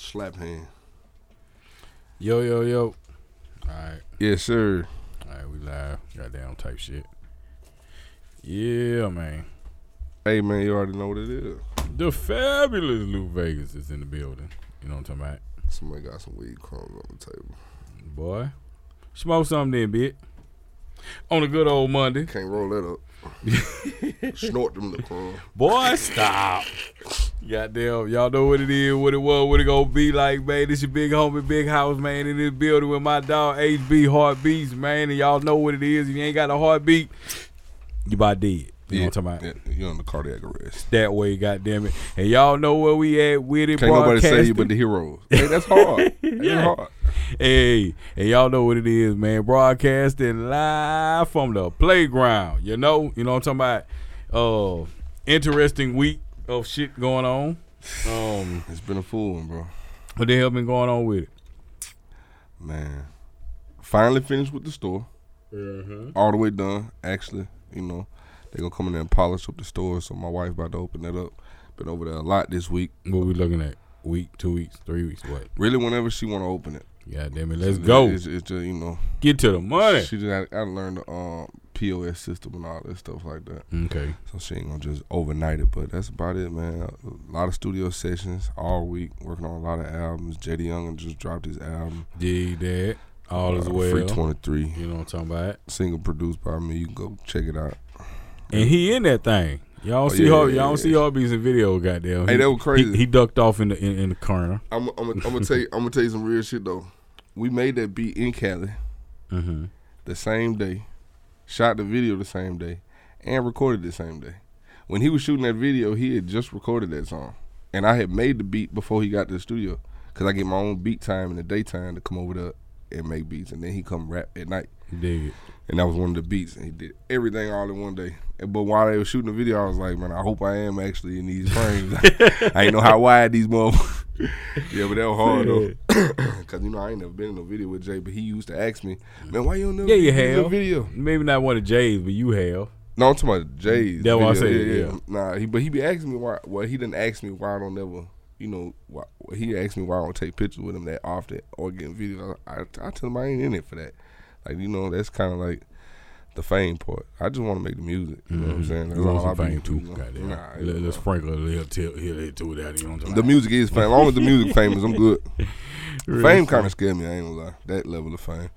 the slap hand. Yo, yo, yo. All right. Yes, sir. All right, we live. Goddamn type shit. Yeah, man. Hey, man, you already know what it is. The fabulous Lou Vegas is in the building. You know what I'm talking about? Somebody got some weed crumbs on the table. Boy. Smoke something then, bitch. On a good old Monday. Can't roll that up. Snort them the crumbs. Boy, stop. Goddamn, y'all know what it is, what it was, what it gonna be like, man. This your big homie, Big House, man, in this building with my dog, HB Heartbeats, man. And y'all know what it is. If you ain't got a heartbeat, you about dead. You know what I'm talking about? You're on the cardiac arrest. That way, goddamn it. And y'all know where we at with it. Can't nobody save you but the heroes. Hey, that's hard. That's hard. Hey, and y'all know what it is, man. Broadcasting live from the playground. You know what I'm talking about? Interesting week of shit going on. It's been a fool one, bro. What the hell been going on with it? Man, finally finished with the store. All the way done, actually. You know, they gonna come in there and polish up the store. So my wife about to open that up. Been over there a lot this week. What we looking at? Week, 2 weeks, 3 weeks, what? Really, whenever she wanna open it. God damn it, let's go. It's just, you know, get to the money. She just I learned the POS system and all that stuff like that. Okay. So she ain't gonna just overnight it, but that's about it, man. A lot of studio sessions all week, working on a lot of albums. JD Young just dropped his album. Dig that. All is well. Free 23. You know what I'm talking about? Single produced by me. You can go check it out. And he in that thing. Y'all see Harvey. Y'all see Harvey's in video. Goddamn. Hey, that was crazy. He ducked off in the corner. I'm gonna tell you. I'm gonna tell you some real shit though. We made that beat in Cali the same day, shot the video the same day, and recorded the same day. When he was shooting that video, he had just recorded that song, and I had made the beat before he got to the studio. Cause I get my own beat time in the daytime to come over there and make beats, and then he come rap at night. Dig it. And that was one of the beats, and he did everything all in one day. But while they were shooting the video, I was like, man, I hope I am actually in these frames. I ain't know how wide these motherfuckers. Yeah, but that was hard though. Cause you know I ain't never been in no video with Jay, but he used to ask me, man, why you don't never in no video? Maybe not one of Jay's, but you have. No, I'm talking about Jay's. That's what I said. Yeah. Nah, he be asking me why. Well, he didn't ask me why I don't ever. You know, he asked me why I don't take pictures with him that often or get in video. I tell him I ain't in it for that. Like, you know, that's kind of like the fame part. I just want to make the music. You know what I'm saying? That's all I'm fame too. You know? Let's sprinkle a little to that. You know what I'm talking about? The music is fame. As long as the music famous, I'm good. Really fame kind of scared me. I ain't gonna lie. That level of fame.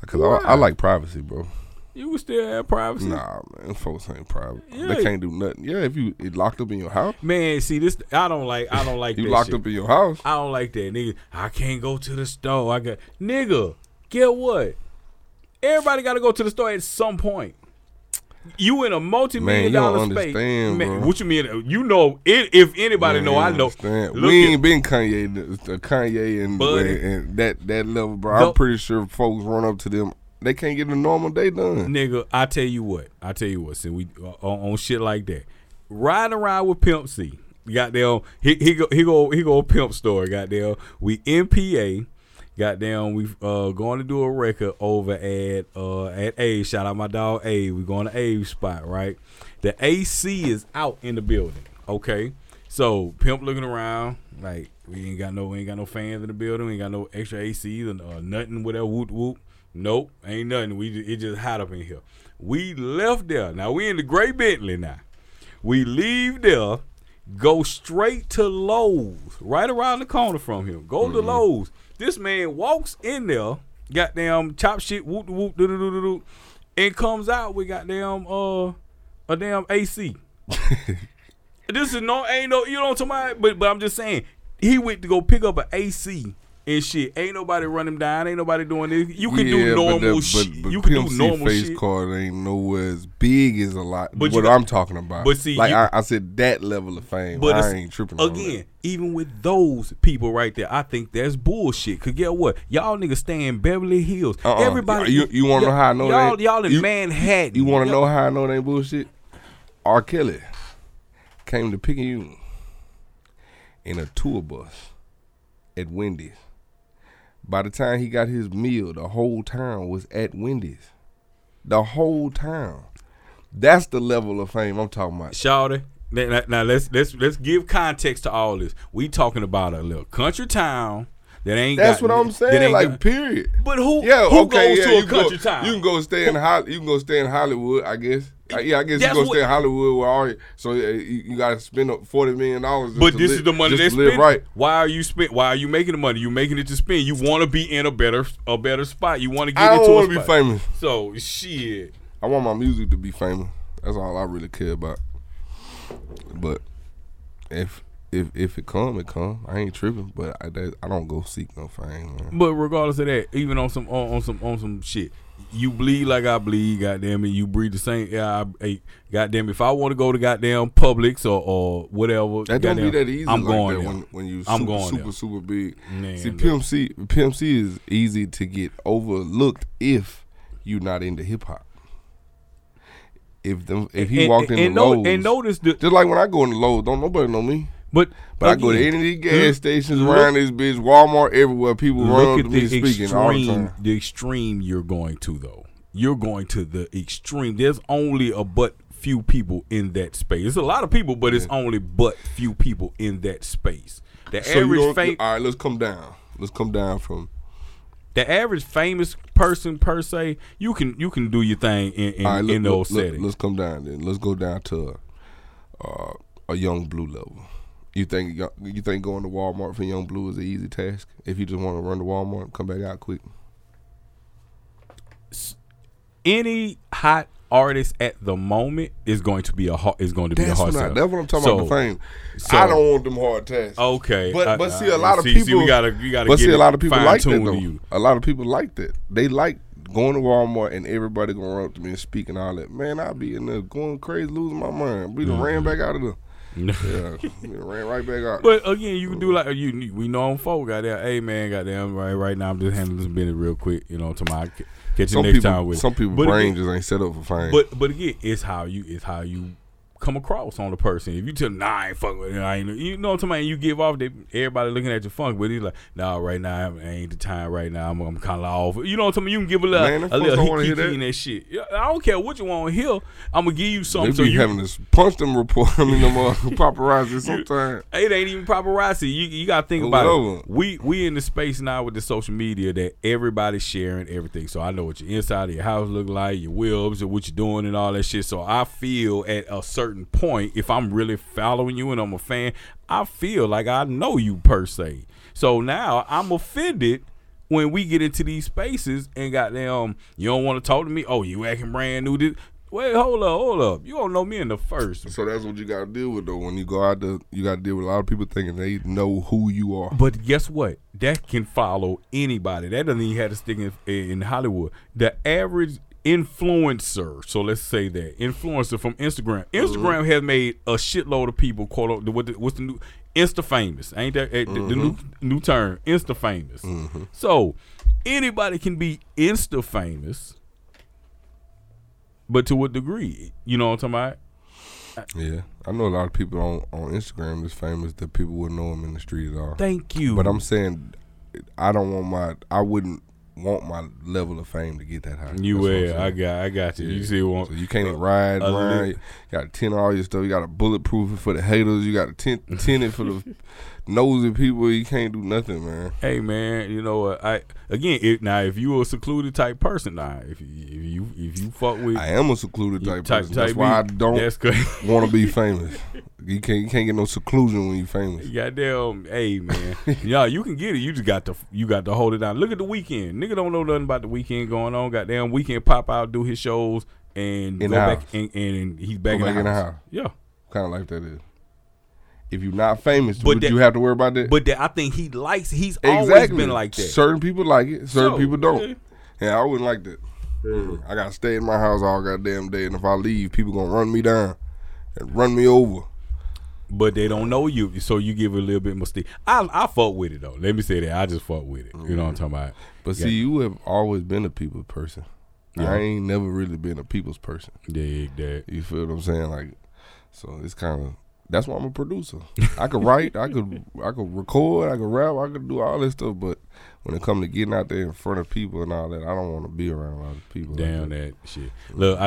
Because I like privacy, bro. You would still have privacy. Nah, man, folks ain't private. Yeah. They can't do nothing. Yeah, if you locked up in your house. Man, see this, I don't like you that locked shit. Up in your house. I don't like that, nigga. I can't go to the store. I got nigga. Get what? Everybody got to go to the store at some point. You in a multi-million dollar space. Man, bro. What you mean? You know, if anybody know, I know. We ain't been Kanye and that level, bro. I'm pretty sure folks run up to them. They can't get a normal day done. Nigga, I tell you what. See, we on shit like that. Riding around with Pimp C. Goddamn, he go Pimp store. Goddamn, we MPA. Goddamn, we going to do a record over at Abe. Shout out my dog Abe. We going to Abe's spot, right? The AC is out in the building. Okay, so Pimp looking around like we ain't got no fans in the building. We ain't got no extra ACs and nothing. Whatever. Whoop whoop. Nope, ain't nothing. It just hot up in here. We left there. Now we in the gray Bentley. Now we leave there. Go straight to Lowe's, right around the corner from him. Go to Lowe's. This man walks in there, goddamn chop shit, whoop whoop doo doo doo doo, and comes out with goddamn a damn AC. This is you know what I'm talking about, but I'm just saying he went to go pick up an AC and shit. Ain't nobody running him down. Ain't nobody doing this. You can do normal shit. But you can do normal face shit. Face card ain't nowhere as big as a lot. But what I'm talking about. But see, like I said, that level of fame. But I ain't tripping on that. Again, even with those people right there, I think that's bullshit. Cause get what? Y'all niggas stay in Beverly Hills. Everybody. You want to know how I know that? Y'all in Manhattan. You want to know how I know that ain't bullshit? R. Kelly came to Picayune in a tour bus at Wendy's. By the time he got his meal, the whole town was at Wendy's. The whole town. That's the level of fame I'm talking about. Shawty, Now let's give context to all this. We talking about a little country town that ain't. That's what I'm saying. Like period. But who goes to a country town? You can go stay in Hollywood, I guess. Yeah, I guess you go stay in Hollywood with all. So you gotta spend up $40 million. But this is the money they spend. Right? Why are you making the money? You making it to spend. You want to be in a better spot. You want to get into a spot. I want to be famous. So shit. I want my music to be famous. That's all I really care about. But if it come, it come. I ain't tripping, but I don't go seek no fame. Man. But regardless of that, even on some shit. You bleed like I bleed, goddamn it. You breathe the same air I ate, goddamn it. If I want to go to goddamn Publix or whatever, that don't be that easy. I'm like going that when you super big. Man, see, Pimp C is easy to get overlooked if you not into hip hop. If he walked into Lowe's, and notice just like when I go into Lowe's, don't nobody know me. But I go to any of these gas stations around this bitch, Walmart, everywhere. People run up to me speaking all the time. The extreme you're going to, though. You're going to the extreme. There's only a but few people in that space. There's a lot of people, but it's only but few people in that space. The average famous. All right, let's come down. From the average famous person per se. You can do your thing in those settings. Let's come down then. Let's go down to a Young Blue level. You think going to Walmart for Young Blue is an easy task? If you just want to run to Walmart, come back out quick. Any hot artist at the moment is going to be a hard task. That's what I'm talking about. The fame. So, I don't want them hard tasks. Okay, but see a lot of people. A lot of people like that though. A lot of people like that. They like going to Walmart and everybody gonna run up to me and speak and all that. Man, I'll be in there going crazy, losing my mind. We done ran back out of there. Yeah, ran right back out. But again, you can do like we know folk out there. Hey man, goddamn right now I'm just handling this business real quick. You know, to my catch you next time with some people. Brain just ain't set up for fame. But again, it's how you come across on the person. If you tell nah, I ain't fucking with it, you know what I'm saying. You give off, everybody looking at your funk, but he's like, nah, right now I ain't the time. Right now I'm kind of off. You know what I'm saying. You can give a little heat in that shit. I don't care what you want to hear. I'm gonna give you something. They be having this punch them report. I mean, them paparazzi sometimes. It ain't even paparazzi. You gotta think about it. We in the space now with the social media that everybody's sharing everything. So I know what your inside of your house look like, your webs, and what you're doing, and all that shit. So I feel at a certain point, if I'm really following you and I'm a fan, I feel like I know you per se. So now I'm offended when we get into these spaces and goddamn, you don't want to talk to me. Oh, you acting brand new. Wait, hold up. You don't know me in the first. So that's what you gotta deal with though. When you go out there, you gotta deal with a lot of people thinking they know who you are. But guess what? That can follow anybody. That doesn't even have to stick in Hollywood. The average influencer, so let's say that influencer from Instagram has made a shitload of people quote what's the new Insta famous, ain't that the new term, Insta famous. So anybody can be Insta famous, but to what degree, you know what I'm talking about? Yeah, I know a lot of people on Instagram is famous that people wouldn't know them in the street at all. Thank you. But I'm saying I wouldn't want my level of fame to get that high. I got you. Yeah. You see, so you can't ride around. You got to tint all your stuff. You got to bulletproof it for the haters. You got to tint it for the nosy people. You can't do nothing, man. Hey, man, you know what? If you a secluded type person, if you fuck with, I am a secluded type person. That's why I don't want to be famous. You can't get no seclusion when you famous. Goddamn, hey man, y'all, you can get it. You just got to hold it down. Look at The Weeknd. Nigga don't know nothing about The Weeknd going on. Goddamn, Weeknd pop out, do his shows, and go back and he's back in the house. Yeah, kind of like that is. If you're not famous, would you have to worry about that? But I think he likes. He's always been like that. Certain people like it. Certain people don't. Yeah, I wouldn't like that. Mm-hmm. I gotta stay in my house all goddamn day, and if I leave, people gonna run me down and run me over. But they don't know you, so you give it a little bit more stick. I fuck with it though. Let me say that. I just fuck with it. Mm-hmm. You know what I'm talking about? But see, you have always been a people person. Yeah. I ain't never really been a people's person. Dig that. You feel what I'm saying? Like, so it's kind of that's why I'm a producer. I could write, I could record, I could rap, I could do all this stuff. But when it comes to getting out there in front of people and all that, I don't want to be around a lot of people. Damn like that shit. Look,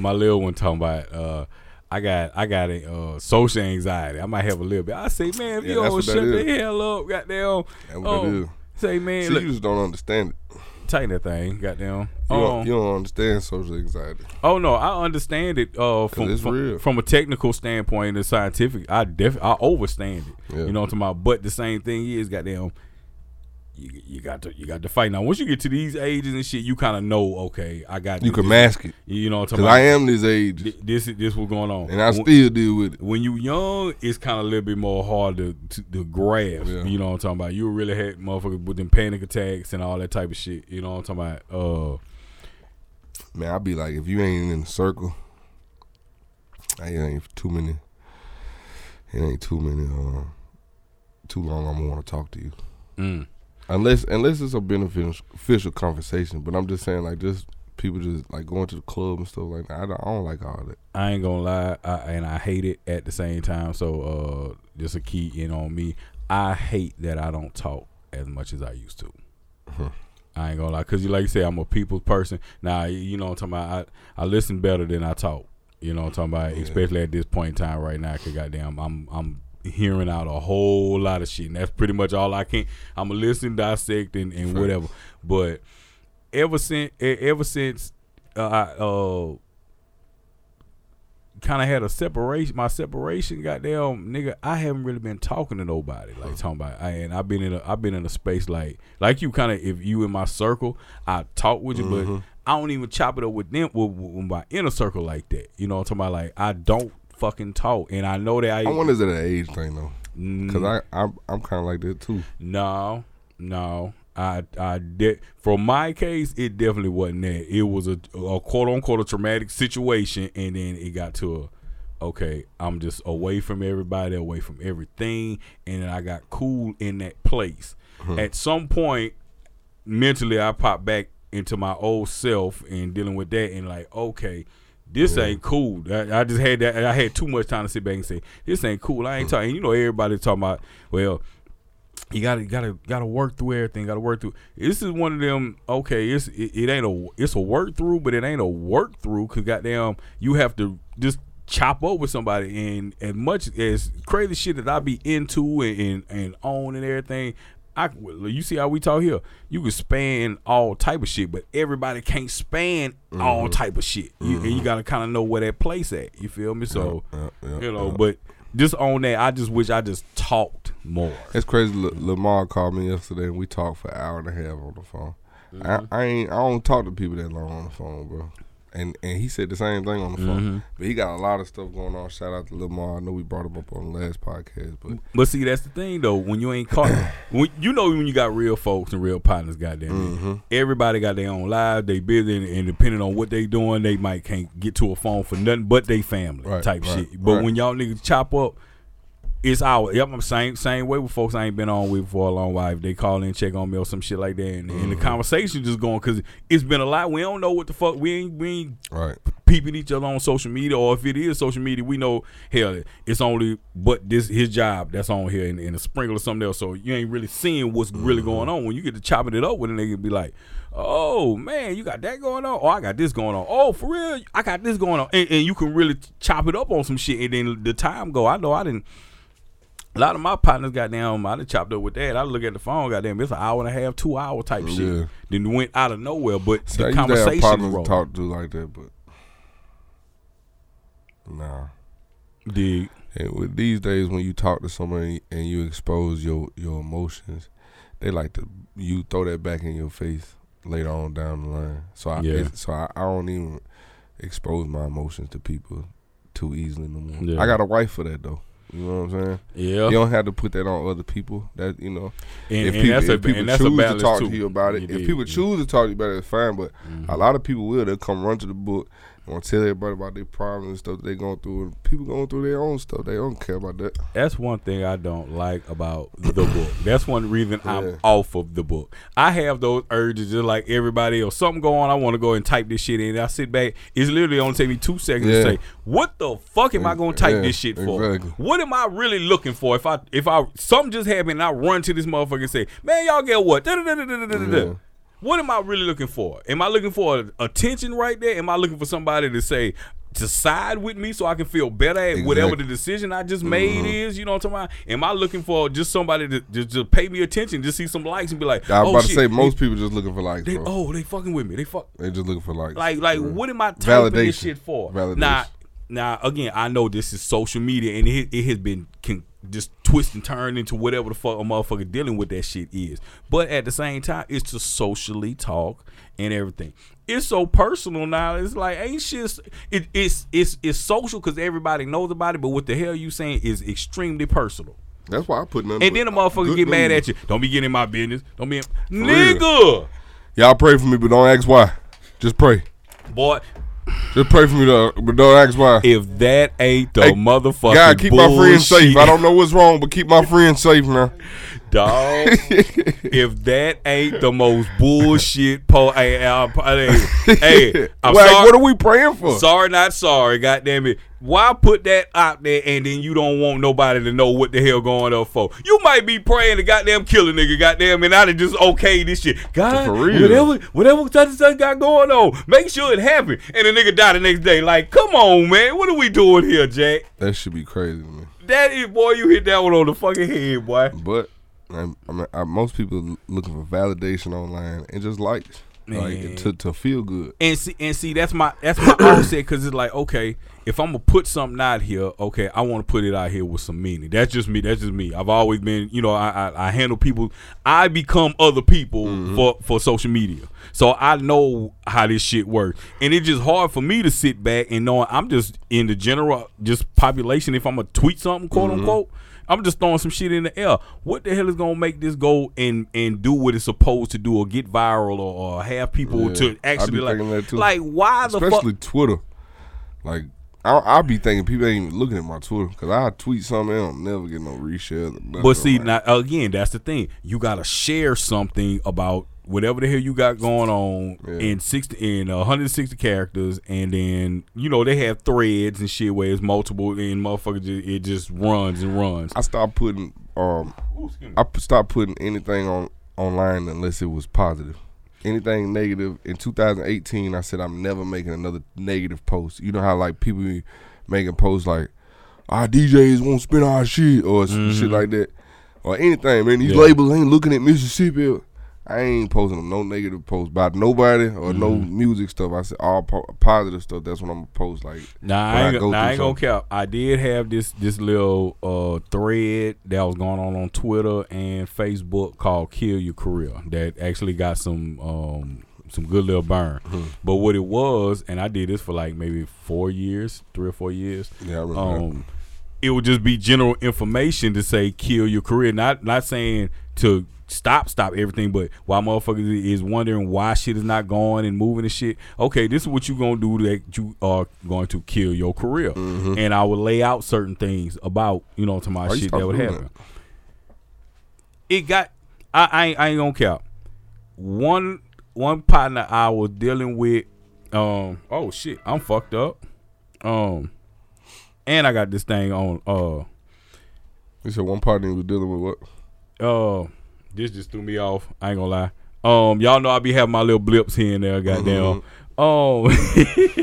my little one talking about. I got a social anxiety. I might have a little bit. I say, man, if you don't shut the hell up, goddamn. That's what that is. Say, man, see, look, you just don't understand it. Tighten that thing, goddamn. You don't understand social anxiety. Oh no, I understand it. From a technical standpoint and scientific, I overstand it. Yeah. You know what I'm talking about. But the same thing is, goddamn, you got to fight. Now once you get to these ages and shit, you kind of know. Okay, I got. You this, can mask it. You know what I'm talking about. Because I am this age. This what's going on, and I still deal with it. When you young, it's kind of a little bit more hard to grasp. Yeah. You know what I'm talking about. You really had motherfuckers with them panic attacks and all that type of shit. You know what I'm talking about. Man, I be like, if you ain't in the circle, too long I'm gonna want to talk to you. Mm. Unless it's a beneficial conversation, but I'm just saying, like, just people just like going to the club and stuff like that. I don't like all that. I ain't gonna lie, and I hate it at the same time. So just a key in on me. I hate that I don't talk as much as I used to. Mm-hmm. I ain't gonna lie, cause like you say, I'm a people person. Now you know what I'm talking about. I listen better than I talk. You know what I'm talking about, yeah. Especially at this point in time right now. Cause goddamn, I'm hearing out a whole lot of shit, and that's pretty much all I can. I'ma listen, dissect, and whatever. But ever since I kind of had a separation, my separation, goddamn nigga, I haven't really been talking to nobody, like talking about. And I've been in a space like you, kind of. If you in my circle, I talk with you, mm-hmm. but I don't even chop it up with them with my inner circle like that. You know what I'm talking about? Like I don't fucking talk, and I know that I wonder is it an age thing though? Because I'm kind of like that too. No. For my case, it definitely wasn't that. It was a quote unquote a traumatic situation, and then it got to I'm just away from everybody, away from everything, and then I got cool in that place. Hmm. At some point, mentally, I popped back into my old self and dealing with that, and like, okay, this ain't cool. I just had that. I had too much time to sit back and say, this ain't cool. I ain't talking. You know, everybody's talking about, well, you gotta work through everything. Gotta work through. This is one of them. Okay, it's a work through, but it ain't a work through. Cause goddamn, you have to just chop up with somebody. And as much as crazy shit that I be into and on and everything, you see how we talk here. You can span all type of shit, but everybody can't span mm-hmm. all type of shit. Mm-hmm. And you gotta kind of know where that place at. You feel me? So you know, but. Just on that, I just wish I just talked more. It's crazy. Lamar called me yesterday, and we talked for an hour and a half on the phone. Mm-hmm. I don't talk to people that long on the phone, bro. And he said the same thing on the phone. Mm-hmm. But he got a lot of stuff going on. Shout out to Lamar. I know we brought him up on the last podcast, but see, that's the thing though. When you ain't caught, when you got real folks and real partners, goddamn, mm-hmm. everybody got their own lives. They busy, and depending on what they doing, they might can't get to a phone for nothing but they family type shit. But when y'all niggas chop up, it's our. Yep, I'm same way with folks I ain't been on with for a long while. If they call in, check on me or some shit like that, and the conversation just going because it's been a lot. We don't know what the fuck we ain't peeping each other on social media, or if it is social media, we know hell it's only but this his job that's on here and a sprinkle or something else. So you ain't really seeing what's really going on. When you get to chopping it up with a nigga, be like, oh man, you got that going on. Oh, I got this going on. Oh, for real, I got this going on, and you can really chop it up on some shit, and then the time go. I know I didn't. A lot of my partners, goddamn, I done chopped up with that. I look at the phone, goddamn, it's an hour and a half, 2 hour type shit. Then went out of nowhere, but so the conversation partners talk to like that, but nah. Dig. And with these days, when you talk to somebody and you expose your emotions, they like to you throw that back in your face later on down the line. So I don't even expose my emotions to people too easily no more. Yeah. I got a wife for that though. You know what I'm saying? Yeah. You don't have to put that on other people. That you know, if people choose to talk to you about it, it's fine. But a lot of people will. They'll come run to the book and want to tell everybody about their problems and stuff that they going through. And people going through their own stuff. They don't care about that. That's one thing I don't like about the book. That's one reason I'm off of the book. I have those urges just like everybody else. Something going on, I want to go and type this shit in. I sit back. It's literally only take me 2 seconds to say, what the fuck am I going to type this shit for? Exactly. What am I really looking for? If something just happened and I run to this motherfucker and say, man, y'all get what? What am I really looking for? Am I looking for attention right there? Am I looking for somebody to say, to side with me so I can feel better at whatever the decision I just made is. You know what I'm talking about? Am I looking for just somebody to just pay me attention, just see some likes and be like, I was about to say, most people just looking for likes, bro. Oh, they fucking with me. They just looking for likes. Like what am I typing this shit for? Validation. Now, again, I know this is social media, and it has been just twist and turn into whatever the fuck a motherfucker dealing with that shit is. But at the same time, it's to socially talk and everything. It's so personal now. It's like ain't shit. It's social because everybody knows about it. But what the hell you saying is extremely personal. That's why I put nothing. And then a motherfucker get mad at you. Don't be getting in my business. Don't be nigga. Y'all pray for me, but don't ask why. Just pray, boy. Just pray for me, though, but don't ask why. If that ain't the motherfucking God, keep bullshit. My friends safe. I don't know what's wrong, but keep my friends safe now. Dog, if that ain't the most bullshit I'm like, sorry. What are we praying for? Sorry, not sorry. God damn it. Why put that out there and then you don't want nobody to know what the hell going up for? You might be praying to goddamn kill a nigga, goddamn, and I done just okay this shit. God, whatever such and such got going on, make sure it happen. And the nigga die the next day. Like, come on, man. What are we doing here, Jack? That should be crazy, man. That is, boy, you hit that one on the fucking head, boy. But I mean, most people looking for validation online and just likes. Like to feel good and see that's my mindset because it's like, okay, if I'm gonna put something out here, okay, I want to put it out here with some meaning. That's just me. I've always been, you know, I handle people. I become other people for social media, so I know how this shit works. And it's just hard for me to sit back and knowing I'm just in the general just population. If I'm gonna tweet something, quote unquote, I'm just throwing some shit in the air. What the hell is gonna make this go and do what it's supposed to do, or get viral, or have people to actually like why the fuck? Especially Twitter. Like I be thinking people ain't even looking at my Twitter because I tweet something and I'm never getting no reshare. But see, now, again, that's the thing. You gotta share something about whatever the hell you got going on in 160 characters, and then you know they have threads and shit where it's multiple and motherfuckers it just runs and runs. I stopped putting anything online unless it was positive. Anything negative in 2018, I said I'm never making another negative post. You know how like people be making posts like our DJs won't spin our shit or shit like that or anything. Man, these labels ain't looking at Mississippi. I ain't posting no negative posts about nobody or no music stuff. I said all positive stuff. That's what I'm going to post. Like, I ain't going to count. I did have this little thread that was going on Twitter and Facebook called Kill Your Career that actually got some good little burn. But what it was, and I did this for like maybe 4 years, 3 or 4 years. Yeah, I remember it would just be general information to say kill your career. Not saying to stop everything, but while motherfuckers is wondering why shit is not going and moving and shit, okay, this is what you gonna do that you are going to kill your career. And I would lay out certain things about, you know, to my shit that would happen. It got I ain't gonna count. One partner I was dealing with, oh shit, I'm fucked up. And I got this thing on you said one partner you was dealing with what? This just threw me off. I ain't gonna lie. Y'all know I be having my little blips here and there. Goddamn. Oh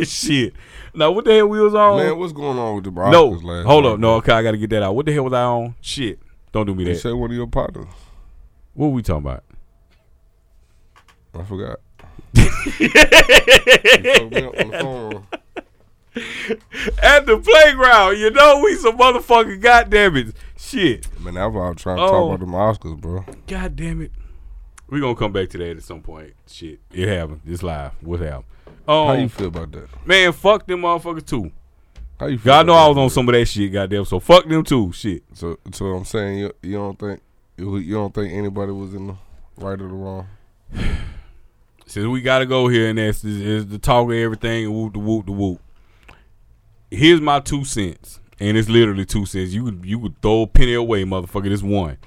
shit. Now what the hell we was on? Man, what's going on with the Broncos? No, hold up. No, okay, I gotta get that out. What the hell was I on? Shit, don't do me that. You said one of your partners. What were we talking about? I forgot. You me up on the phone. At the playground, you know we some motherfucking goddamn it. Shit. Man, that's why I'm trying to talk about them Oscars, bro. God damn it. We gonna come back to that at some point. Shit. It happened. It's live. What happened? How you feel about that? Man, fuck them motherfuckers too. How you feel? Y'all know I was on some of that shit, goddamn, so fuck them too. Shit. So I'm saying you don't think anybody was in the right or the wrong? Since we gotta go here and that's the talk of everything and whoop the whoop the whoop. Here's my 2 cents, and it's literally 2 cents. You could throw a penny away, motherfucker. This one,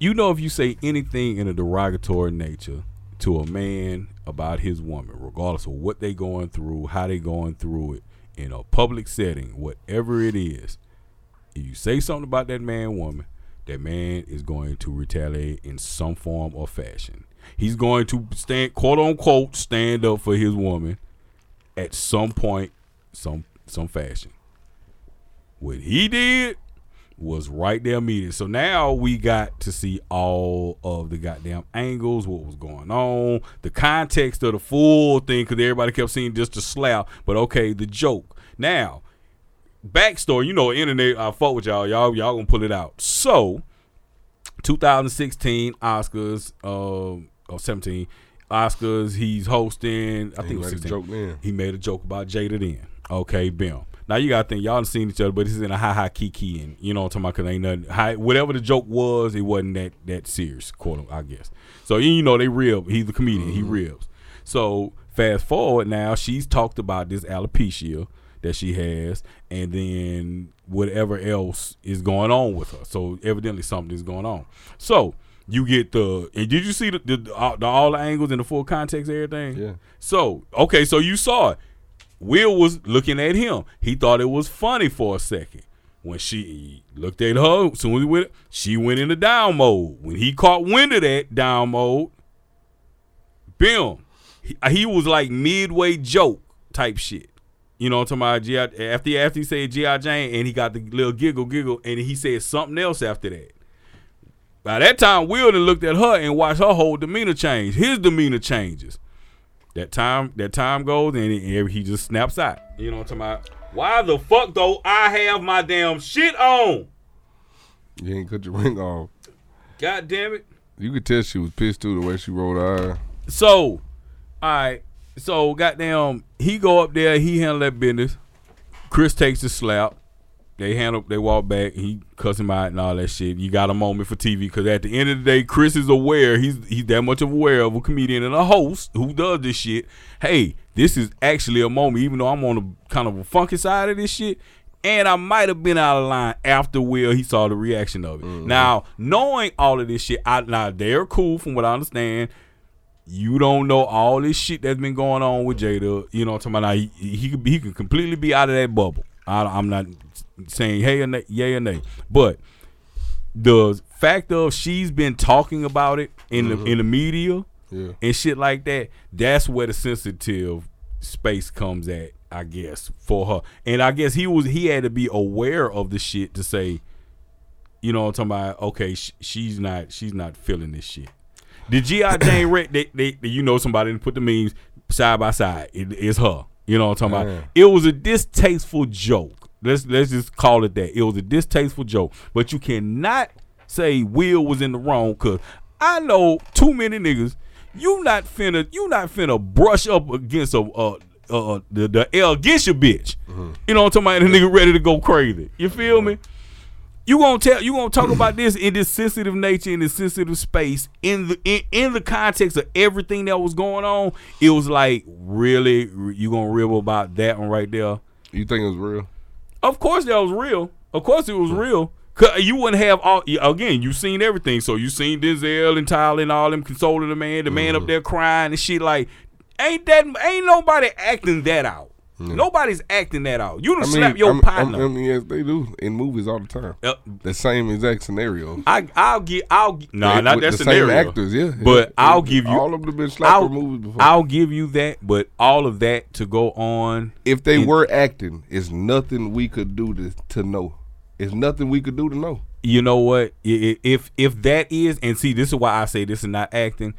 you know, if you say anything in a derogatory nature to a man about his woman, regardless of what they going through, how they going through it, in a public setting, whatever it is, if you say something about that man, woman, that man is going to retaliate in some form or fashion. He's going to stand, quote unquote, stand up for his woman at some point, some fashion. What he did was right there meeting. So now we got to see all of the goddamn angles, what was going on, the context of the full thing, because everybody kept seeing just the slap, but okay, the joke. Now, backstory, you know, internet, I fuck with y'all gonna pull it out. So, 2016 Oscars, or 17 Oscars, he's hosting, I think it was 16. Joke, man. He made a joke about Jada then. Okay, bam. Now, you got to think, y'all done seen each other, but this is in a ha-ha kiki, and you know what I'm talking about, because ain't nothing. Whatever the joke was, it wasn't that serious, quote, I guess. So, you know, they rib. He's a comedian. Mm-hmm. He ribs. So, fast forward now, she's talked about this alopecia that she has, and then whatever else is going on with her. So, evidently, something is going on. So, you get the, and did you see the all the angles and the full context of everything? Yeah. So, okay, so you saw it. Will was looking at him. He thought it was funny for a second. When she looked at her, as soon as he went, she went into down mode. When he caught wind of that down mode, bam, he was like midway joke type shit. You know what I'm talking about? After he said G.I. Jane, and he got the little giggle, and he said something else after that. By that time, Will then looked at her and watched her whole demeanor change. His demeanor changes. That time goes, and he just snaps out. You know what I'm talking about? Why the fuck, though, I have my damn shit on? You ain't cut your ring off. God damn it. You could tell she was pissed, too, the way she rolled her eye. So, all right. So, goddamn, he go up there. He handle that business. Chris takes the slap. They walk back. He cuss him out and all that shit. You got a moment for TV because at the end of the day, Chris is aware. He's that much aware of a comedian and a host who does this shit. Hey, this is actually a moment, even though I'm on a kind of a funky side of this shit. And I might have been out of line after Will. He saw the reaction of it. Mm-hmm. Now, knowing all of this shit, now they're cool from what I understand. You don't know all this shit that's been going on with Jada. You know what I'm talking about? Now, he could completely be out of that bubble. I'm not saying hey or nay, yay or nay, but the fact of she's been talking about it in mm-hmm. the media yeah. and shit like that, that's where the sensitive space comes at, I guess, for her. And I guess he had to be aware of the shit to say, you know what I'm talking about, okay, she's not feeling this shit. The G.I. Jane Rick, they you know somebody didn't put the memes side by side. It's her. You know what I'm talking Man. About? It was a distasteful joke. Let's just call it that. It was a distasteful joke. But you cannot say Will was in the wrong because I know too many niggas. You not finna brush up against the L against your bitch. Mm-hmm. You know what I'm talking about? The nigga ready to go crazy. You feel me? You gonna talk about this in this sensitive nature, in this sensitive space, in the context of everything that was going on. It was like, really, you gonna rib about that one right there? You think it was real? Of course that was real. Of course it was real. Cause you wouldn't have all. Again, you seen everything. So you seen Denzel and Tyler and all them consoling the man up there crying and shit. Like, ain't nobody acting that out. Mm. Nobody's acting that out. You don't slap your partner. I mean, yes, they do in movies all the time. The same exact scenario. Not that scenario. The same actors, yeah. But I'll give you all of the been slapper movies before. I'll give you that, but all of that to go on. If they were acting, it's nothing we could do to know. It's nothing we could do to know. You know what? If that is, and see, this is why I say this is not acting.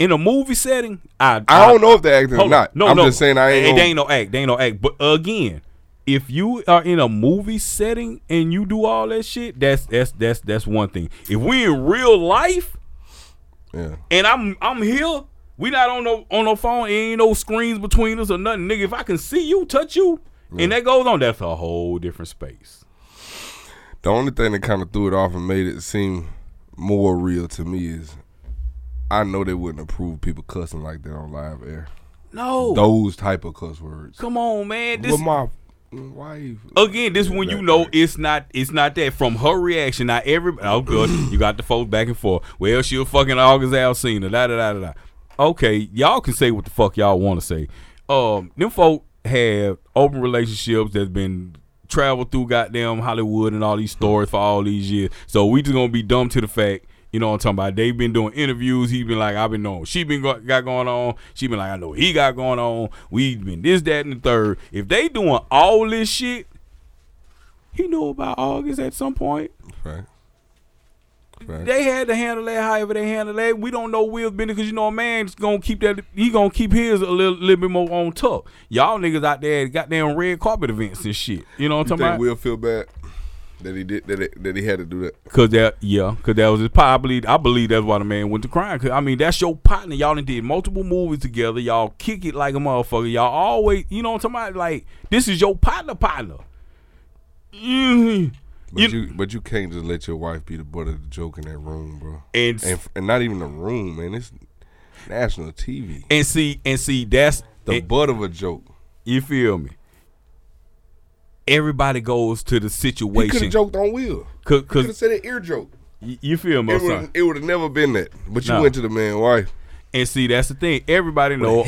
In a movie setting, I don't know if they're acting or not. No, I'm just saying I ain't. They ain't no act. They ain't no act. But again, if you are in a movie setting and you do all that shit, that's one thing. If we in real life, yeah, and I'm here, we not on no phone. There ain't no screens between us or nothing, nigga. If I can see you, touch you, yeah. and that goes on, that's a whole different space. The only thing that kind of threw it off and made it seem more real to me is, I know they wouldn't approve people cussing like that on live air. No. Those type of cuss words. Come on, man. With my wife. Again, this when you know it's not that. From her reaction, now everybody, oh good, you got the folks back and forth. Well, she was fucking August Alcina, da-da-da-da-da. Okay, y'all can say what the fuck y'all want to say. Them folk have open relationships that's been traveled through goddamn Hollywood and all these stories for all these years. So we just gonna be dumb to the fact, you know what I'm talking about? They've been doing interviews. He's been like, I've been knowing she been got going on. She been like, I know what he got going on. We've been this, that, and the third. If they doing all this shit, he knew about August at some point. Right. Right. They had to handle that however they handle that. We don't know Will's business because, you know, a man's going to keep that. He going to keep his a little bit more on top. Y'all niggas out there at goddamn red carpet events and shit. You know what I'm talking about? Will feel bad that he did that he had to do that? Because that was his probably. I believe that's why the man went to crime. Cause, I mean, that's your partner. Y'all done did multiple movies together. Y'all kick it like a motherfucker. Y'all always, you know what I'm talking about? Like, this is your partner. Mm-hmm. But you can't just let your wife be the butt of the joke in that room, bro. And not even the room, man. It's national TV. And see, that's the butt of a joke. You feel me? Everybody goes to the situation. You could have joked on Will. You could have said an ear joke. You feel me? It would have never been that. But you went to the man's wife. And see, that's the thing. Everybody knows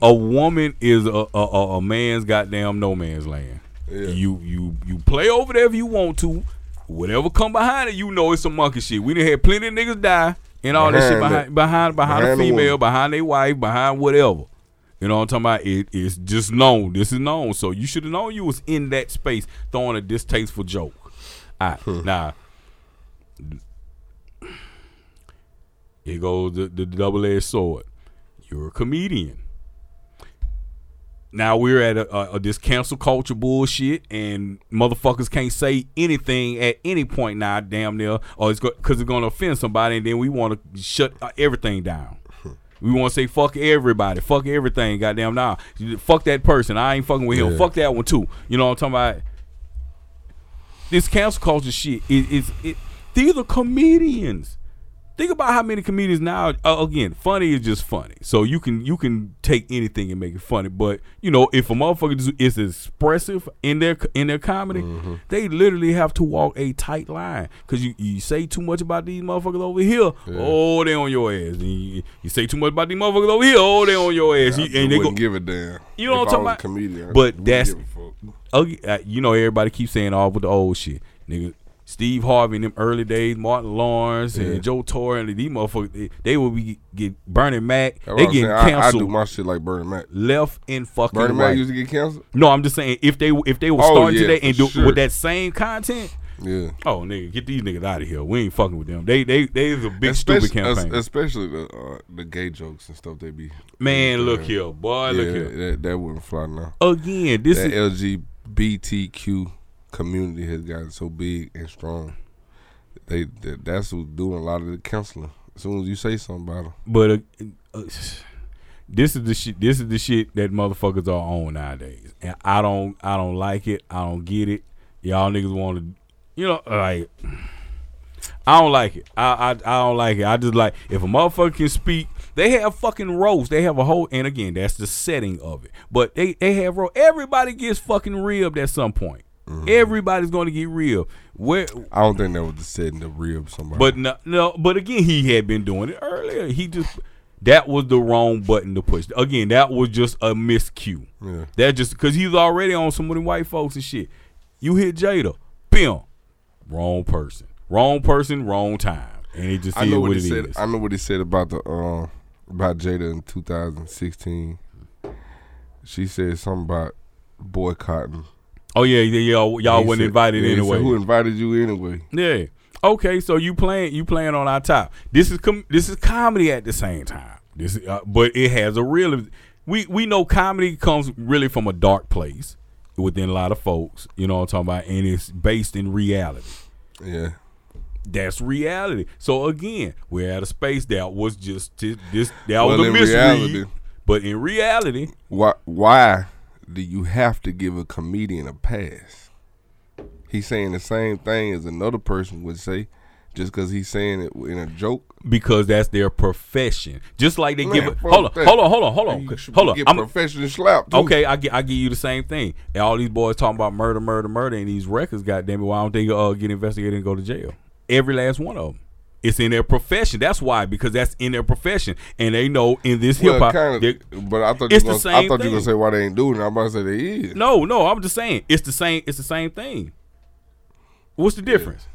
a woman is a man's goddamn no man's land. Yeah. You play over there if you want to. Whatever come behind it, you know it's some monkey shit. We done had plenty of niggas die and all that shit behind a female, behind their wife, behind whatever. You know what I'm talking about? It's just known. This is known. So you should have known you was in that space throwing a distasteful joke. All right. Now, here goes the double-edged sword. You're a comedian. Now we're at this cancel culture bullshit, and motherfuckers can't say anything at any point now, damn near, or because it's going to offend somebody, and then we want to shut everything down. We want to say fuck everybody, fuck everything, goddamn now. Fuck that person, I ain't fucking with him. Yeah. Fuck that one too. You know what I'm talking about? This cancel culture shit is these are comedians. Think about how many comedians now. Again, funny is just funny. So you can take anything and make it funny. But you know, if a motherfucker is expressive in their comedy, they literally have to walk a tight line. Cause you say too much about these motherfuckers over here, oh they on your ass. You say too much about these motherfuckers over here, oh they on your ass. Yeah, and they wouldn't give a damn. You know what I'm talking about? But that's you know everybody keeps saying all with the old shit, nigga. Steve Harvey in them early days, Martin Lawrence and Joe Torre and these motherfuckers, they would be get Bernie Mac. That's they get canceled. I do my shit like Bernie Mac. Left and fucking Bernie right. Mac used to get canceled. No, I'm just saying if they were starting today and do with that same content. Yeah. Oh nigga, get these niggas out of here. We ain't fucking with them. They is a big especially, stupid campaign. Especially the gay jokes and stuff they be. Man, look here, boy, look here. That wouldn't fly now. Again, this that is LGBTQ. Community has gotten so big and strong. That's who's doing a lot of the counseling. As soon as you say something about them. But this is the shit. This is the shit that motherfuckers are on nowadays, and I don't like it. I don't get it. Y'all niggas want to, you know, like I don't like it. I don't like it. I just like if a motherfucker can speak. They have fucking roast. They have a whole, and again, that's the setting of it. But they have roast. Everybody gets fucking ribbed at some point. Mm-hmm. Everybody's going to get real. I don't think that was the setting to rib somebody. But no. But again, he had been doing it earlier. He just that was the wrong button to push. Again, that was just a miscue. Yeah. That just because he's already on some of the white folks and shit. You hit Jada, bam, wrong person, wrong time, and he just did what he said. I know what he said about the about Jada in 2016. She said something about boycotting. Oh, yeah, y'all wasn't invited anyway. Who invited you anyway? Yeah. Okay, so you playing on our top. This is comedy at the same time. This is, but it has a real... We know comedy comes really from a dark place within a lot of folks, you know what I'm talking about, and it's based in reality. Yeah. That's reality. So, again, we're at a space that was just... was a misread. Reality, but in reality... Why? Do you have to give a comedian a pass? He's saying the same thing as another person would say just because he's saying it in a joke. Because that's their profession. Just like they give it. Hold on. I'm professional slap. Too. Okay, I give you the same thing. And all these boys talking about murder, and these records, goddamn it, why don't they get investigated and go to jail? Every last one of them. It's in their profession. That's why, because that's in their profession, and they know in this hip hop. Kinda, but I thought you were gonna say why they ain't doing it. I'm about to say they is. No. I'm just saying it's the same. It's the same thing. What's the difference?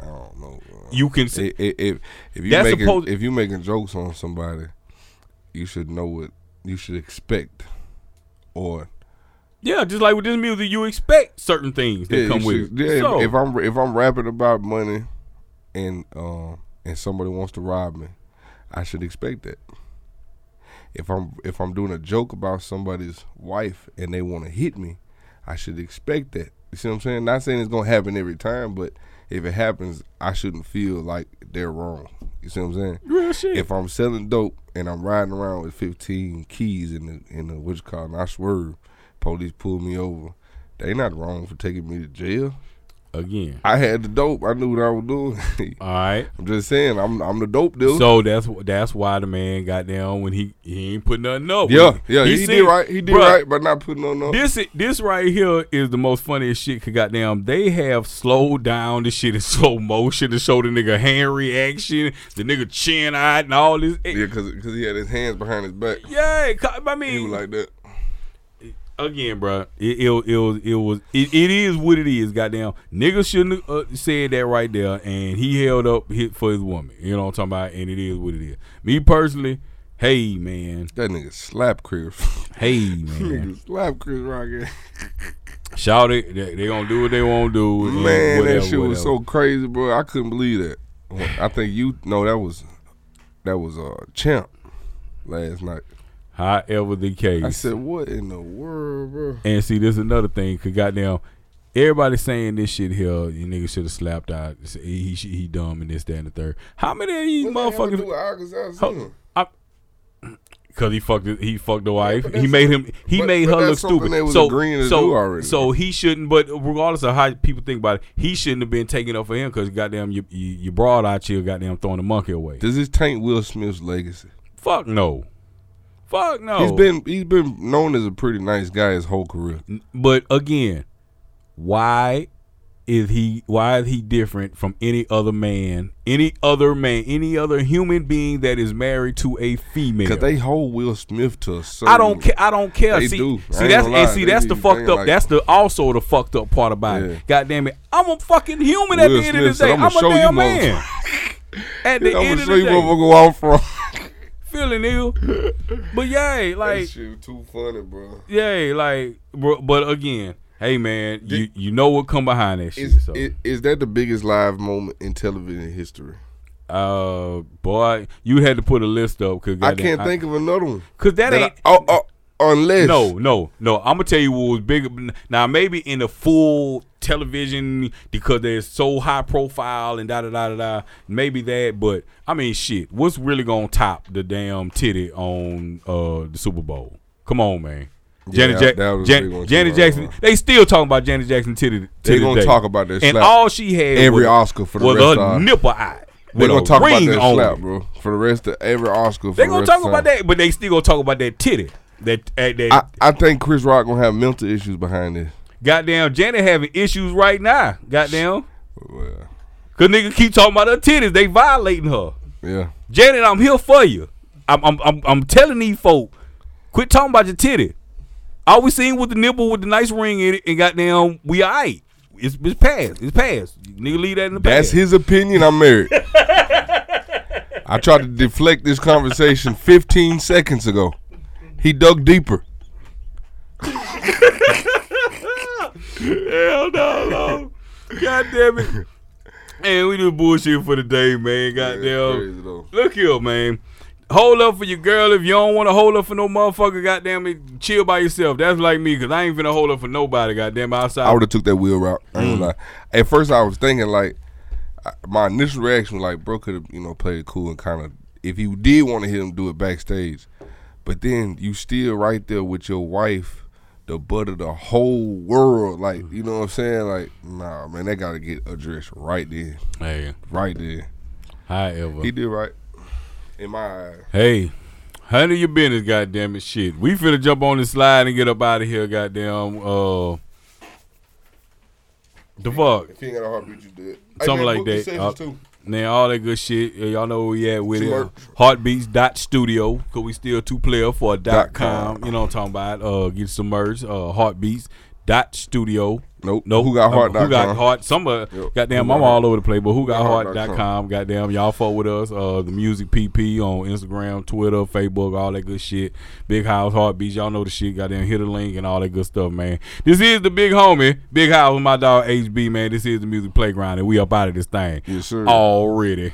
I don't know. You can see if you making jokes on somebody, you should know what you should expect, or. Yeah, just like with this music, you expect certain things that come with it. Yeah, so, if I'm rapping about money, and somebody wants to rob me, I should expect that. If I'm doing a joke about somebody's wife and they want to hit me, I should expect that. You see what I'm saying? Not saying it's gonna happen every time, but if it happens, I shouldn't feel like they're wrong. You see what I'm saying? Real shit. If I'm selling dope and I'm riding around with 15 keys in the what you call, and I swerve. Police pulled me over. They not wrong for taking me to jail. Again, I had the dope. I knew what I was doing. All right, I'm just saying, I'm the dope dude. So that's why the man got down when he ain't put nothing up. Yeah, he did right. He did right by not putting nothing up. This right here is the most funniest shit. Cause goddamn, they have slowed down the shit in slow motion to show the nigga hand reaction, the nigga chin out, and all this. Yeah, cause he had his hands behind his back. Yeah, I mean, he was like that. Again, bro, it is what it is. Goddamn, niggas shouldn't have said that right there, and he held up for his woman. You know what I'm talking about? And it is what it is. Me personally, hey man, that nigga slap Chris. Hey man, nigga slap Chris Rock. Shout it. They gonna do what they want to do. Man, whatever, that shit was so crazy, bro. I couldn't believe that. I think that was Champ last night. However the case, I said, what in the world, bro? And see, this is another thing, cause goddamn, everybody saying this shit here, you niggas should have slapped out. He dumb and this, that, and the third. How many of these motherfuckers? Cause he fucked the wife. Yeah, he made her look stupid. They was so he shouldn't. But regardless of how people think about it, he shouldn't have been taking up for him. Cause goddamn, you broad out here, goddamn, throwing the monkey away. Does this taint Will Smith's legacy? Fuck no. Fuck no. He's been known as a pretty nice guy his whole career. But again, why is he different from any other human being that is married to a female? Because they hold Will Smith to a certain. I don't care. That's the fucked up part about it. God damn it, I'm a fucking human at the end of the day. I'm a damn man. At the end of the day, I'm gonna show you from. Feeling ill, but yeah, like that shit too funny, bro. Yeah, like, bro, but again, hey man, you know what come behind that shit. So. Is that the biggest live moment in television history? Boy, you had to put a list up because I can't think of another one. Cause unless no, I'm gonna tell you what was bigger. Now maybe in the full television because they're so high profile and maybe that, but I mean shit, what's really gonna top the damn titty on the Super Bowl? Come on, man. Janet Jackson. They still talking about Janet Jackson titty. They gonna talk about that slap. And all she had every Oscar for the rest of her nipple eye. They're gonna talk about that slap, bro. For the rest of every Oscar. They're gonna talk about that, but they still gonna talk about that titty. I think Chris Rock gonna have mental issues behind this. Goddamn, Janet having issues right now. Goddamn, well, cause nigga keep talking about her titties. They violating her. Yeah, Janet, I'm here for you. I'm telling these folk, quit talking about your titty. All we seen was the nipple with the nice ring in it, and goddamn, we alright. It's past. It's past. Nigga, leave that in the past. That's his opinion. I'm married. I tried to deflect this conversation 15 seconds ago. He dug deeper. Hell no. God damn it. Man, we do bullshit for the day, man. Goddamn. Look here, man. Hold up for your girl. If you don't want to hold up for no motherfucker, goddamn it, chill by yourself. That's like me, because I ain't finna hold up for nobody, goddamn, outside. I would have took that wheel route. I ain't gonna lie. At first, I was thinking, like, my initial reaction was like, bro could have, played it cool and kind of, if he did want to hit him, do it backstage. But then you still right there with your wife, the butt of the whole world. Like, you know what I'm saying? Like, nah, man, that got to get addressed right there. Hey. Right there. However. He did right. In my eyes. Hey, handle your business, goddamn it, shit. We finna jump on this slide and get up out of here, goddamn. The fuck? If you ain't got a heartbeat, you did. Something like that. Man, all that good shit. Y'all know where we at with it. Heartbeats.studio, because we still two-player for a .com. You know what I'm talking about. Get submerged. Heartbeats.studio. Nope. Whogotheart.com. Somebody, goddamn, I'm all over the place, but whogotheart.com. Goddamn, y'all fuck with us. The Music PP on Instagram, Twitter, Facebook, all that good shit. Big House Heartbeats. Y'all know the shit. Goddamn, hit a link and all that good stuff, man. This is the big homie, Big House with my dog HB, man. This is the Music Playground, and we up out of this thing. Yes, sir. Already.